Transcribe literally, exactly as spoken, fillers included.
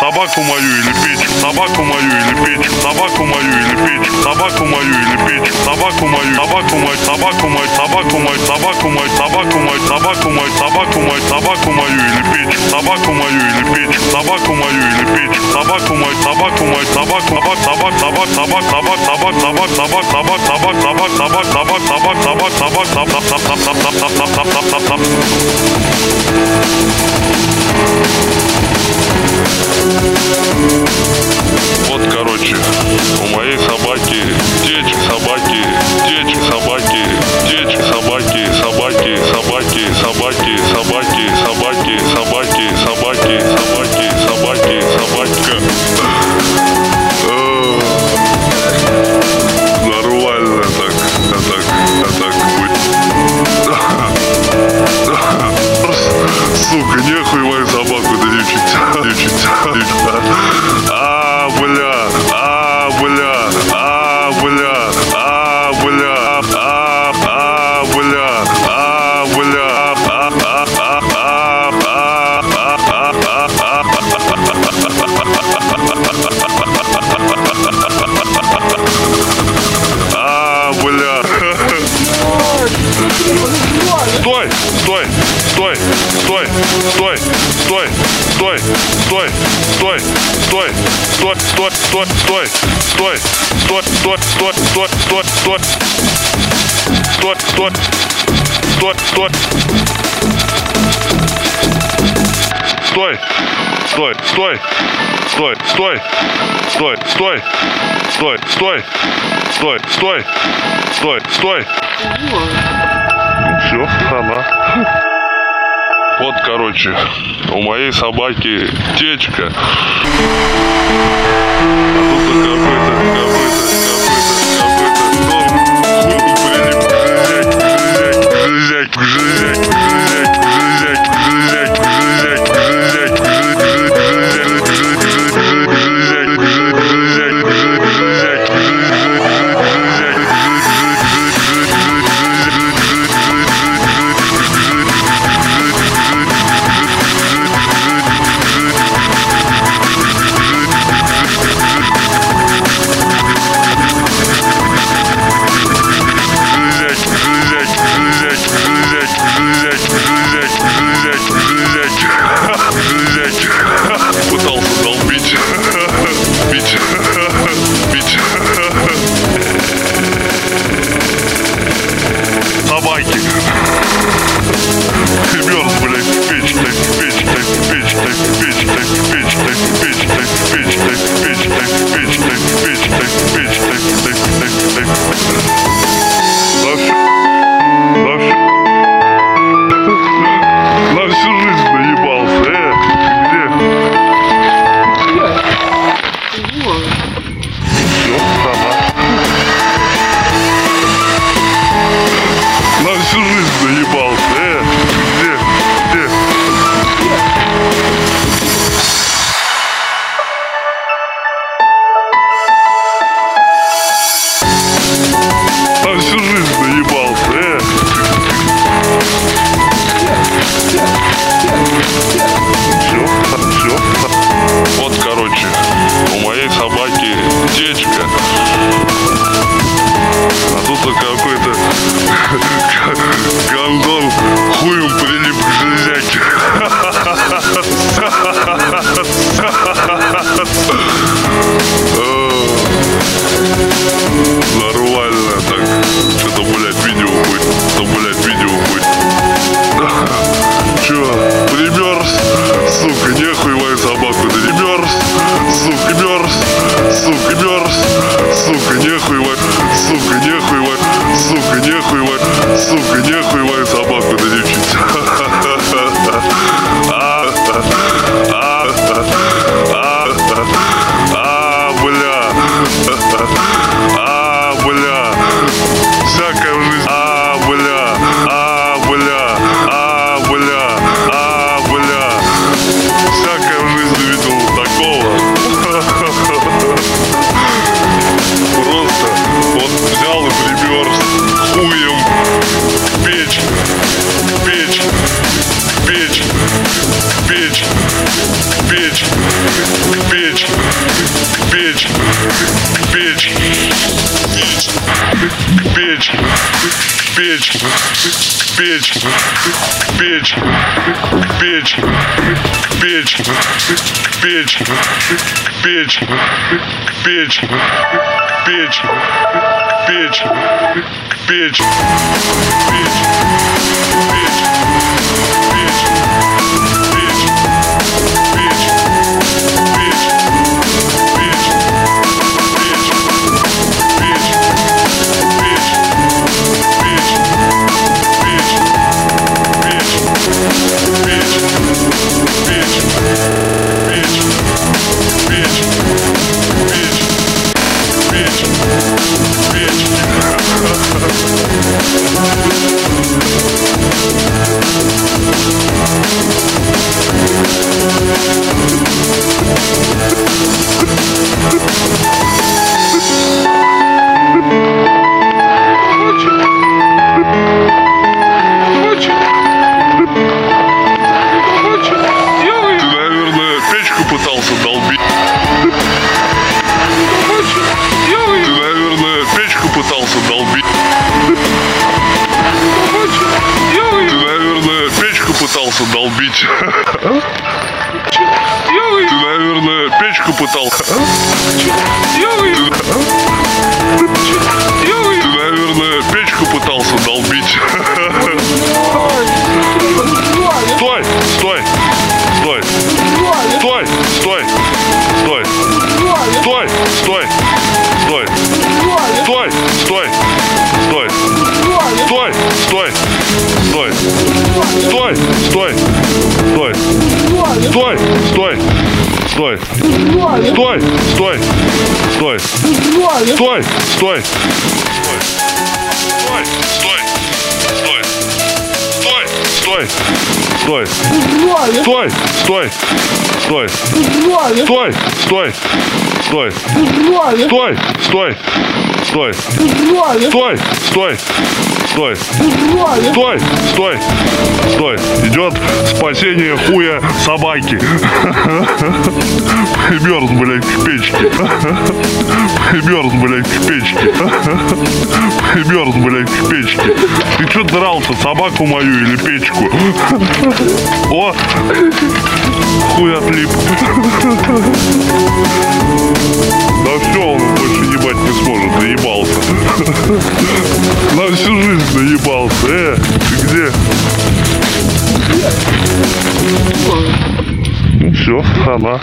Собаку мою или печку, собаку мою или печку, собаку мою или печку, собаку мою или печку, собаку мою, собаку мою, собаку мою, собаку мою, собаку мою, собаку мою, собаку мою, собаку мою, собаку мою или печку, собаку мою или печку, собаку мою или печку, собаку мою, собаку мою, собаку, собак, собак, собак, собак, собак, собак, собак, собак, собак, собак, собак, собак, собак, собак, собак, собак, собак, собак, собак, собак, собак. Вот, короче, у моей собаки течь, собаки, течь, собаки, течь, собаки, собаки, собаки, собаки, собаки, собаки, собаки, собаки, собаки, собаки, собака. Нормально так, так, так будет. Сука, нехуй мою собаку долечить, лечить, лечить. Стой, стой, стой, стой, стой, стой, стой, стой, стой, стой, стой, стой, стой, стой, стой, стой, стой, стой, стой, стой, стой, стой, стой, стой, стой, стой. Все, хана. Вот, короче, у моей собаки течка. We'll be right back. Собаку мою или печку? О! Хуй отлип. Да все, он больше ебать не сможет, наебался. На всю жизнь наебался. Э, ты где? Ну, Все, хана.